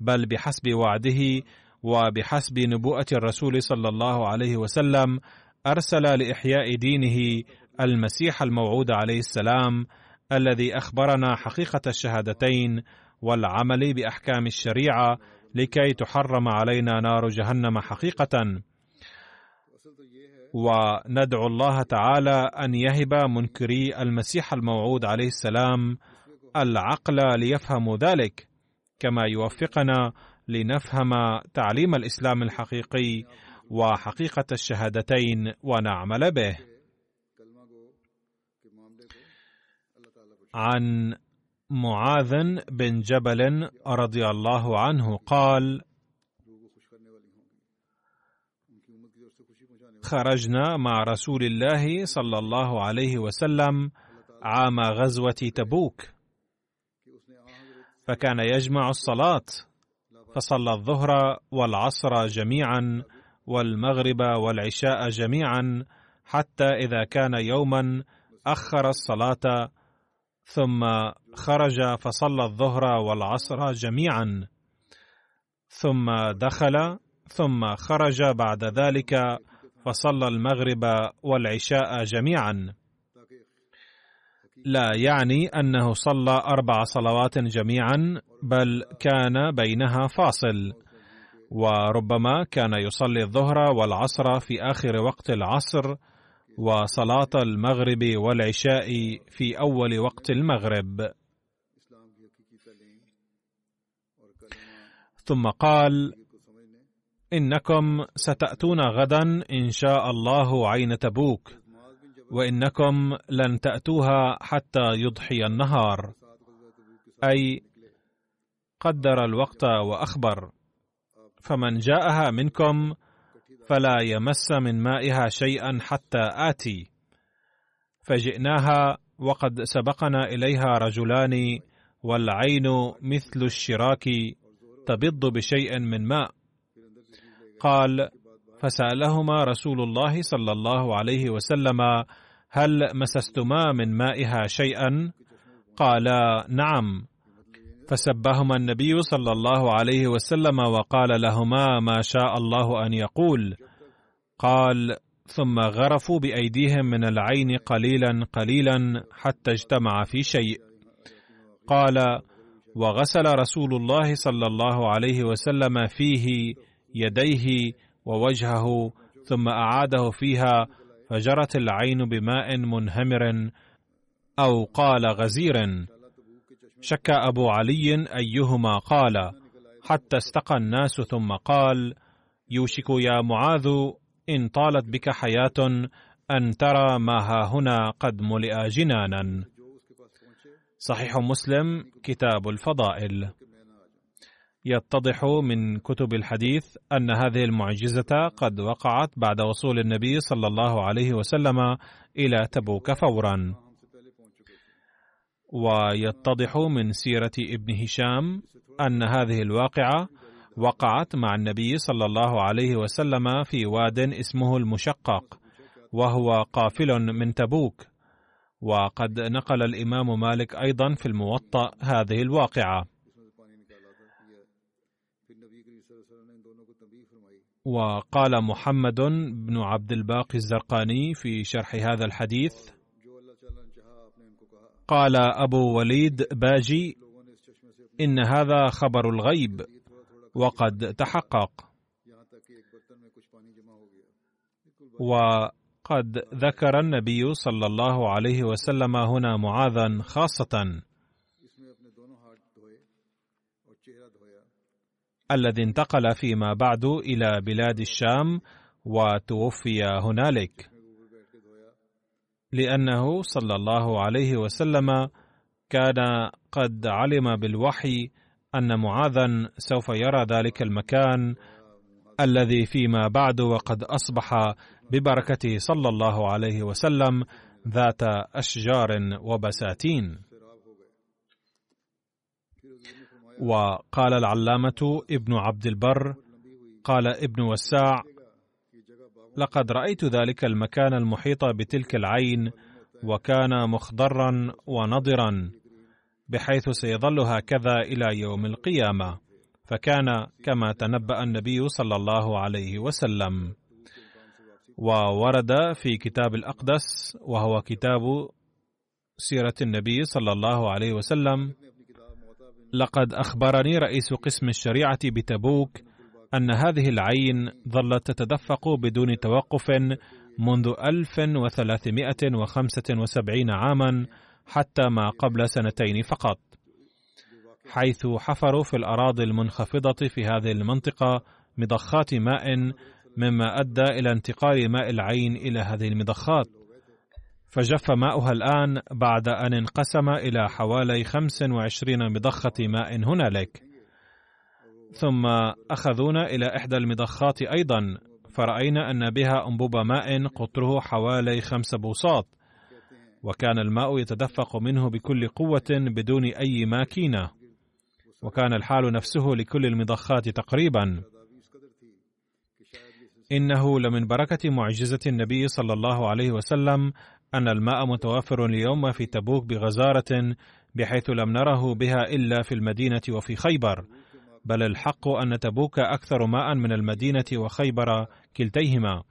بل بحسب وعده وبحسب نبوءة الرسول صلى الله عليه وسلم أرسل لإحياء دينه المسيح الموعود عليه السلام، الذي أخبرنا حقيقة الشهادتين والعمل بأحكام الشريعة لكي تحرم علينا نار جهنم حقيقة. وندعو الله تعالى أن يهب منكري المسيح الموعود عليه السلام العقل ليفهموا ذلك، كما يوفقنا لنفهم تعليم الإسلام الحقيقي وحقيقة الشهادتين ونعمل به. عن معاذ بن جبل رضي الله عنه قال: خرجنا مع رسول الله صلى الله عليه وسلم عام غزوة تبوك، فكان يجمع الصلاة، فصلى الظهر والعصر جميعا والمغرب والعشاء جميعا، حتى إذا كان يوما أخر الصلاة، ثم خرج فصلى الظهر والعصر جميعا، ثم دخل، ثم خرج بعد ذلك فصلى المغرب والعشاء جميعا. لا يعني أنه صلى أربع صلوات جميعا، بل كان بينها فاصل، وربما كان يصلي الظهر والعصر في آخر وقت العصر، وصلاة المغرب والعشاء في أول وقت المغرب. ثم قال: إنكم ستأتون غدا إن شاء الله عين تبوك، وإنكم لن تأتوها حتى يضحي النهار، أي قدر الوقت وأخبر، فمن جاءها منكم فلا يمس من مائها شيئا حتى آتي. فجئناها وقد سبقنا إليها رجلان، والعين مثل الشراك تبض بشيء من ماء. قال: فسألهما رسول الله صلى الله عليه وسلم: هل مسستما من مائها شيئا؟ قالا: نعم. فسبهما النبي صلى الله عليه وسلم وقال لهما ما شاء الله أن يقول. قال: ثم غرفوا بأيديهم من العين قليلا قليلا حتى اجتمع في شيء. قال: وغسل رسول الله صلى الله عليه وسلم فيه يديه ووجهه، ثم أعاده فيها، فجرت العين بماء منهمر، أو قال غزير. شك أبو علي أيهما قال، حتى استقى الناس، ثم قال: يوشك يا معاذ إن طالت بك حياة أن ترى ما هاهنا قد ملئ جنانا. صحيح مسلم كتاب الفضائل. يتضح من كتب الحديث أن هذه المعجزة قد وقعت بعد وصول النبي صلى الله عليه وسلم إلى تبوك فورا. ويتضح من سيرة ابن هشام أن هذه الواقعة وقعت مع النبي صلى الله عليه وسلم في واد اسمه المشقق، وهو قافل من تبوك. وقد نقل الإمام مالك أيضا في الموطأ هذه الواقعة. وقال محمد بن عبد الباقي الزرقاني في شرح هذا الحديث، قال أبو وليد باجي: إن هذا خبر الغيب وقد تحقق. وقد ذكر النبي صلى الله عليه وسلم هنا معاذا خاصة، الذي انتقل فيما بعد إلى بلاد الشام وتوفي هنالك، لأنه صلى الله عليه وسلم كان قد علم بالوحي أن معاذا سوف يرى ذلك المكان الذي فيما بعد، وقد أصبح ببركته صلى الله عليه وسلم ذات أشجار وبساتين. وقال العلامة ابن عبد البر، قال ابن وساع: لقد رأيت ذلك المكان المحيط بتلك العين، وكان مخضرا ونضرا، بحيث سيظل هكذا إلى يوم القيامة، فكان كما تنبأ النبي صلى الله عليه وسلم. وورد في كتاب الأقدس، وهو كتاب سيرة النبي صلى الله عليه وسلم: لقد أخبرني رئيس قسم الشريعة بتبوك أن هذه العين ظلت تتدفق بدون توقف منذ ألف وثلاثمائة وخمسة وسبعين عاما حتى ما قبل سنتين فقط، حيث حفروا في الأراضي المنخفضة في هذه المنطقة مضخات ماء، مما أدى إلى انتقال ماء العين إلى هذه المضخات، فجف ماؤها الآن بعد أن انقسم إلى حوالي خمس وعشرين مضخة ماء هنالك. ثم أخذونا إلى إحدى المضخات أيضا، فرأينا أن بها أنبوب ماء قطره حوالي خمس بوصات، وكان الماء يتدفق منه بكل قوة بدون أي ماكينة، وكان الحال نفسه لكل المضخات تقريبا. إنه لمن بركة معجزة النبي صلى الله عليه وسلم أن الماء متوافر اليوم في تبوك بغزارة، بحيث لم نره بها إلا في المدينة وفي خيبر، بل الحق أن تبوك أكثر ماء من المدينة وخيبر كلتيهما.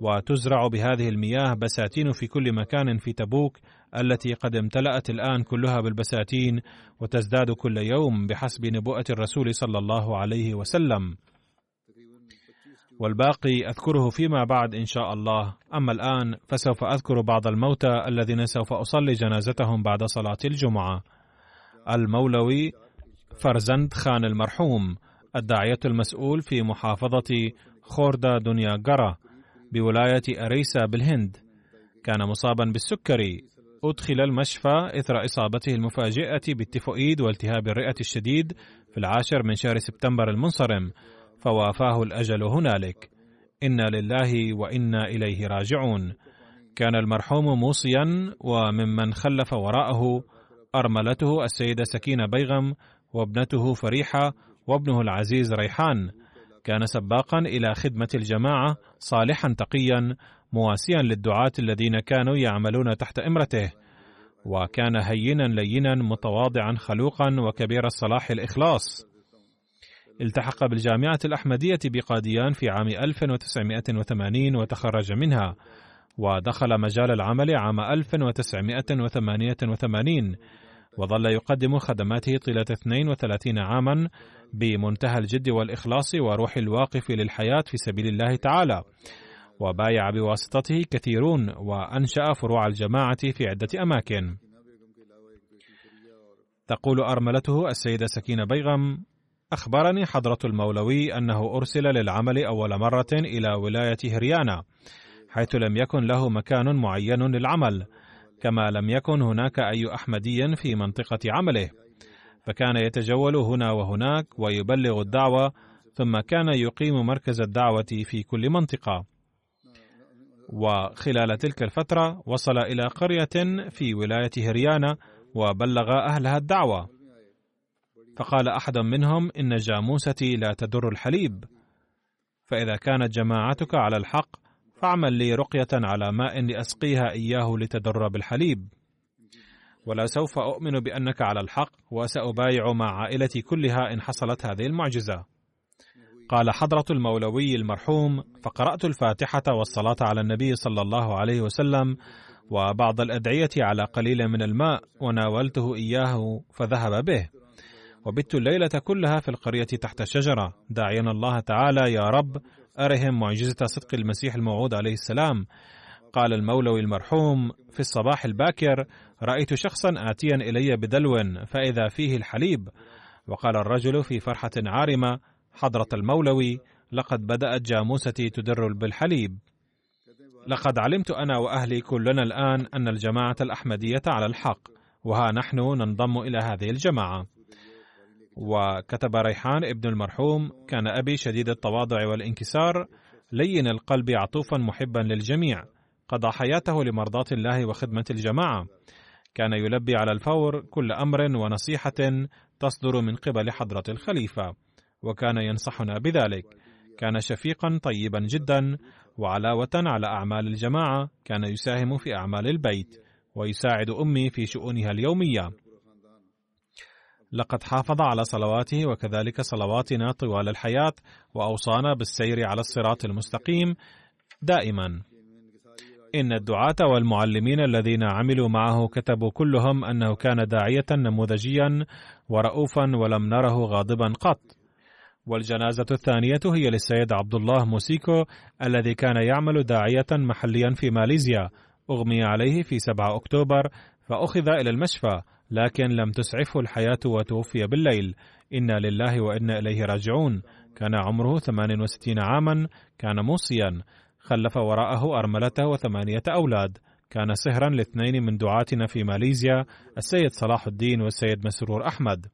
وتزرع بهذه المياه بساتين في كل مكان في تبوك، التي قد امتلأت الآن كلها بالبساتين، وتزداد كل يوم بحسب نبوءة الرسول صلى الله عليه وسلم. والباقي أذكره فيما بعد إن شاء الله. أما الآن فسوف أذكر بعض الموتى الذين سوف أصلي جنازتهم بعد صلاة الجمعة: المولوي فارزند خان المرحوم، الداعية المسؤول في محافظة خوردة دنيا قرة بولاية أريسا بالهند، كان مصابا بالسكري، أدخل المشفى إثر إصابته المفاجئة بالتيفوئيد والتهاب الرئة الشديد في العاشر من شهر سبتمبر المنصرم، فوافاه الأجل هنالك. إنا لله وإنا إليه راجعون. كان المرحوم موصيا، وممن خلف وراءه أرملته السيدة سكينة بيغم، وابنته فريحة، وابنه العزيز ريحان. كان سباقا إلى خدمة الجماعة، صالحا تقيا، مواسيا للدعاة الذين كانوا يعملون تحت إمرته، وكان هينا لينا متواضعا خلوقا وكبير الصلاح الإخلاص. التحق بالجامعة الأحمدية بقاديان في عام ألف وتسعمائة وثمانين وتخرج منها، ودخل مجال العمل عام ألف وتسعمائة وثمانية وثمانين، وظل يقدم خدماته طيلة اثنين وثلاثين عاما بمنتهى الجد والإخلاص وروح الواقف للحياة في سبيل الله تعالى. وبايع بواسطته كثيرون، وأنشأ فروع الجماعة في عدة أماكن. تقول أرملته السيدة سكينة بيغم: أخبرني حضرة المولوي أنه أرسل للعمل أول مرة إلى ولاية هريانة، حيث لم يكن له مكان معين للعمل، كما لم يكن هناك أي أحمدي في منطقة عمله، فكان يتجول هنا وهناك ويبلغ الدعوة، ثم كان يقيم مركز الدعوة في كل منطقة. وخلال تلك الفترة وصل إلى قرية في ولاية هريانة وبلغ أهلها الدعوة، فقال أحد منهم: إن جاموستي لا تدر الحليب، فإذا كانت جماعتك على الحق فاعمل لي رقية على ماء لأسقيها إياه لتدر بالحليب، ولا سوف أؤمن بأنك على الحق، وسأبايع مع عائلتي كلها إن حصلت هذه المعجزة. قال حضرة المولوي المرحوم: فقرأت الفاتحة والصلاة على النبي صلى الله عليه وسلم وبعض الأدعية على قليل من الماء، وناولته إياه فذهب به، وبت الليلة كلها في القرية تحت شجرة داعيا الله تعالى: يا رب أرهم معجزة صدق المسيح الموعود عليه السلام. قال المولوي المرحوم: في الصباح الباكر رأيت شخصا آتيا إلي بدلو فإذا فيه الحليب، وقال الرجل في فرحة عارمة: حضرة المولوي، لقد بدأت جاموستي تدر بالحليب، لقد علمت أنا وأهلي كلنا الآن أن الجماعة الأحمدية على الحق، وها نحن ننضم إلى هذه الجماعة. وكتب ريحان ابن المرحوم: كان أبي شديد التواضع والانكسار، لين القلب، عطوفا محبا للجميع، قضى حياته لمرضاة الله وخدمة الجماعة، كان يلبي على الفور كل أمر ونصيحة تصدر من قبل حضرة الخليفة، وكان ينصحنا بذلك، كان شفيقا طيبا جدا، وعلاوة على أعمال الجماعة كان يساهم في أعمال البيت ويساعد أمي في شؤونها اليومية. لقد حافظ على صلواته وكذلك صلواتنا طوال الحياة، وأوصانا بالسير على الصراط المستقيم دائما. إن الدعاة والمعلمين الذين عملوا معه كتبوا كلهم أنه كان داعية نموذجيا ورؤوفا، ولم نره غاضبا قط. والجنازة الثانية هي للسيد عبد الله موسيكو الذي كان يعمل داعية محليا في ماليزيا، أغمي عليه في سبعة أكتوبر فأخذ إلى المشفى، لكن لم تسعفه الحياة وتوفي بالليل، إنا لله وإنا إليه راجعون. كان عمره ثمانية وستين عاما، كان موصيا، خلف وراءه أرملته وثمانية أولاد، كان صهرا لاثنين من دعاتنا في ماليزيا، السيد صلاح الدين والسيد مسرور أحمد.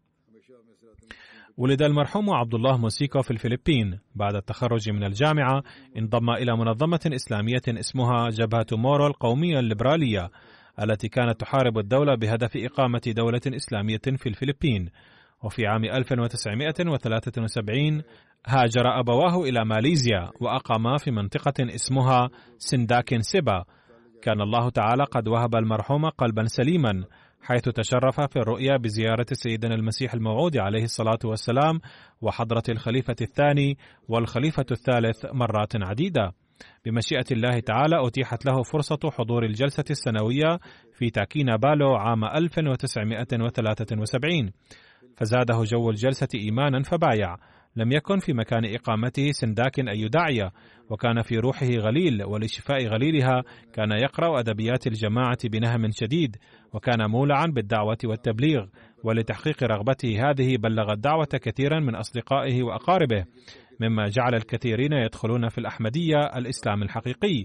ولد المرحوم عبد الله موسيكو في الفلبين، بعد التخرج من الجامعة انضم إلى منظمة إسلامية اسمها جبهة مورو القومية الليبرالية، التي كانت تحارب الدولة بهدف إقامة دولة إسلامية في الفلبين. وفي عام ألف وتسعمائة وثلاثة وسبعين هاجر أبواه إلى ماليزيا وأقاما في منطقة اسمها سنداكن سيبا. كان الله تعالى قد وهب المرحوم قلبا سليما، حيث تشرف في الرؤيا بزيارة سيدنا المسيح الموعود عليه الصلاة والسلام وحضرة الخليفة الثاني والخليفة الثالث مرات عديدة. بمشيئة الله تعالى أتيحت له فرصة حضور الجلسة السنوية في تاكينا بالو عام ألف وتسعمائة وثلاثة وسبعين، فزاده جو الجلسة إيمانا فبايع. لم يكن في مكان إقامته سنداكن أي داعية، وكان في روحه غليل، ولشفاء غليلها كان يقرأ أدبيات الجماعة بنهم شديد، وكان مولعا بالدعوة والتبليغ. ولتحقيق رغبته هذه بلغ الدعوة كثيرا من أصدقائه وأقاربه، مما جعل الكثيرين يدخلون في الأحمدية الإسلام الحقيقي.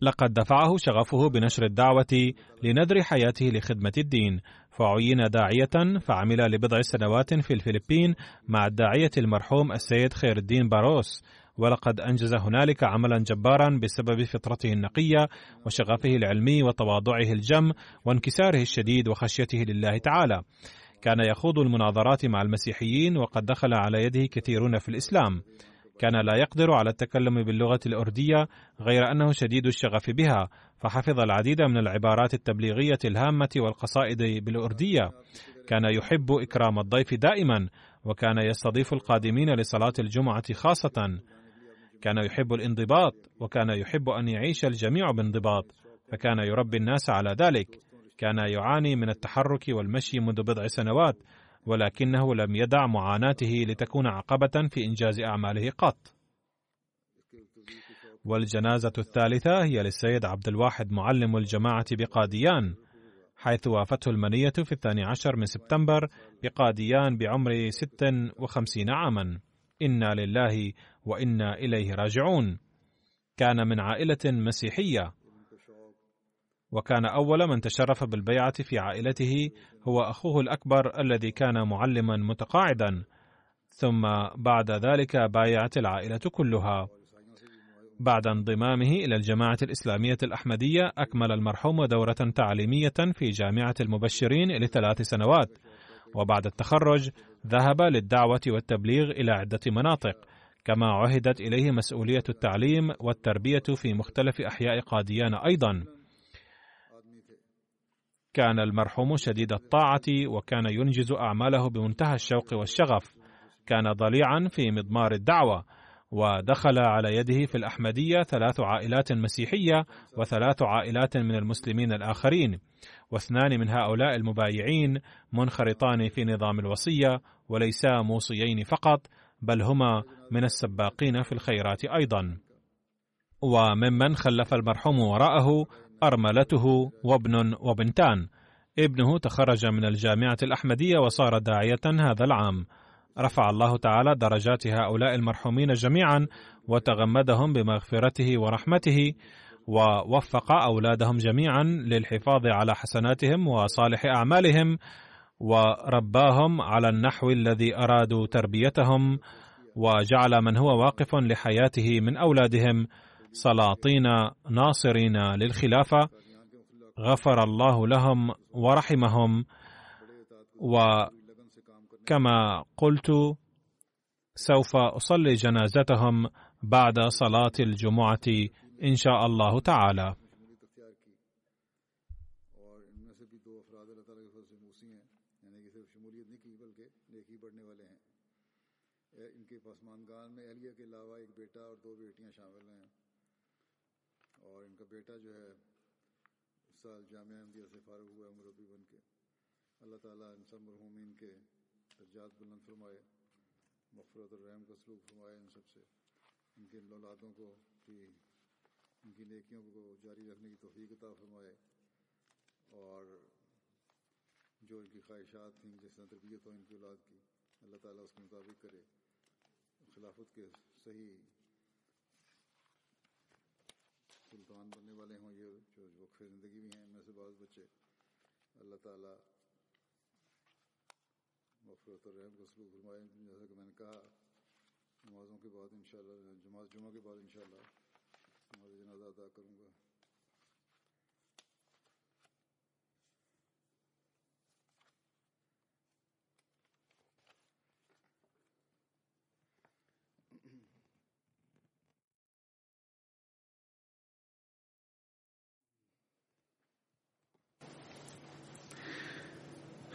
لقد دفعه شغفه بنشر الدعوة لنذر حياته لخدمة الدين، فعين داعية فعمل لبضع سنوات في الفلبين مع الداعية المرحوم السيد خير الدين باروس، ولقد أنجز هنالك عملا جبارا بسبب فطرته النقية وشغفه العلمي وتواضعه الجم وانكساره الشديد وخشيته لله تعالى. كان يخوض المناظرات مع المسيحيين، وقد دخل على يده كثيرون في الإسلام. كان لا يقدر على التكلم باللغة الأردية، غير أنه شديد الشغف بها، فحفظ العديد من العبارات التبليغية الهامة والقصائد بالأردية. كان يحب إكرام الضيف دائما، وكان يستضيف القادمين لصلاة الجمعة خاصة. كان يحب الانضباط، وكان يحب أن يعيش الجميع بانضباط، فكان يربي الناس على ذلك. كان يعاني من التحرك والمشي منذ بضع سنوات، ولكنه لم يدع معاناته لتكون عقبة في إنجاز أعماله قط. والجنازة الثالثة هي للسيد عبد الواحد معلم الجماعة بقاديان، حيث وافته المنية في الثاني عشر من سبتمبر بقاديان بعمر ستة وخمسين عاما، إنا لله وإنا إليه راجعون. كان من عائلة مسيحية، وكان أول من تشرف بالبيعة في عائلته هو أخوه الأكبر الذي كان معلما متقاعدا، ثم بعد ذلك بايعت العائلة كلها. بعد انضمامه إلى الجماعة الإسلامية الأحمدية، أكمل المرحوم دورة تعليمية في جامعة المبشرين لثلاث سنوات، وبعد التخرج ذهب للدعوة والتبليغ إلى عدة مناطق، كما عهدت إليه مسؤولية التعليم والتربية في مختلف أحياء قاديان أيضا. كان المرحوم شديد الطاعة، وكان ينجز أعماله بمنتهى الشوق والشغف. كان ضليعا في مضمار الدعوة، ودخل على يده في الأحمدية ثلاث عائلات مسيحية وثلاث عائلات من المسلمين الآخرين، واثنان من هؤلاء المبايعين منخرطان في نظام الوصية، وليسا موصيين فقط، بل هما من السباقين في الخيرات أيضا. وممن خلف المرحوم وراءه أرملته وابن وبنتان. ابنه تخرج من الجامعة الأحمدية وصار داعية هذا العام. رفع الله تعالى درجات هؤلاء المرحومين جميعا وتغمدهم بمغفرته ورحمته، ووفق أولادهم جميعا للحفاظ على حسناتهم وصالح أعمالهم، ورباهم على النحو الذي أرادوا تربيتهم، وجعل من هو واقف لحياته من أولادهم سلاطين ناصرين للخلافة. غفر الله لهم ورحمهم. وكما قلت سوف أصلي جنازتهم بعد صلاة الجمعة إن شاء الله تعالى.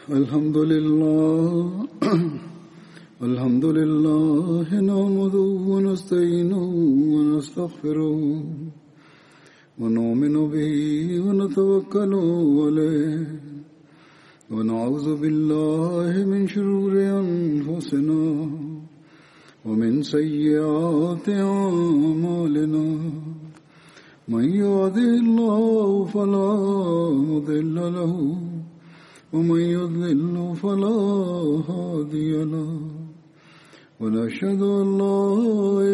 الحمد لله الحمد لله نحمده ونستعينه ونستغفره ونؤمن به ونتوكل عليه ونعوذ بالله من شرور أنفسنا ومن سيئات أعمالنا من يهده الله فلا مضل له ومن يضلل فلا هادي له ونشهد أن لا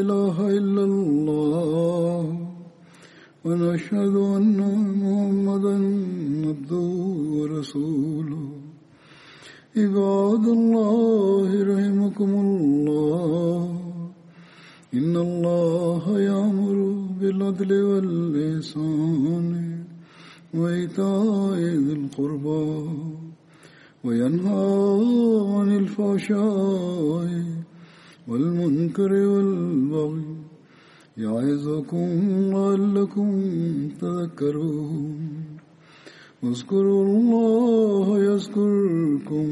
إله إلا الله ونشهد أن محمدا عبده ورسوله. عباد الله رحمكم الله، إن الله يأمر بالعدل والإحسان وإيتاء ذي القربى وينهى عن الفحشاء والمنكر والبغي يعظكم لعلكم تذكرون. اذكروا الله يذكركم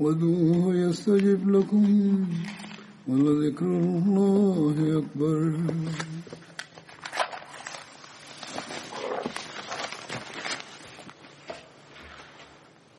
وادعوه يستجب لكم ولذكر الله أكبر.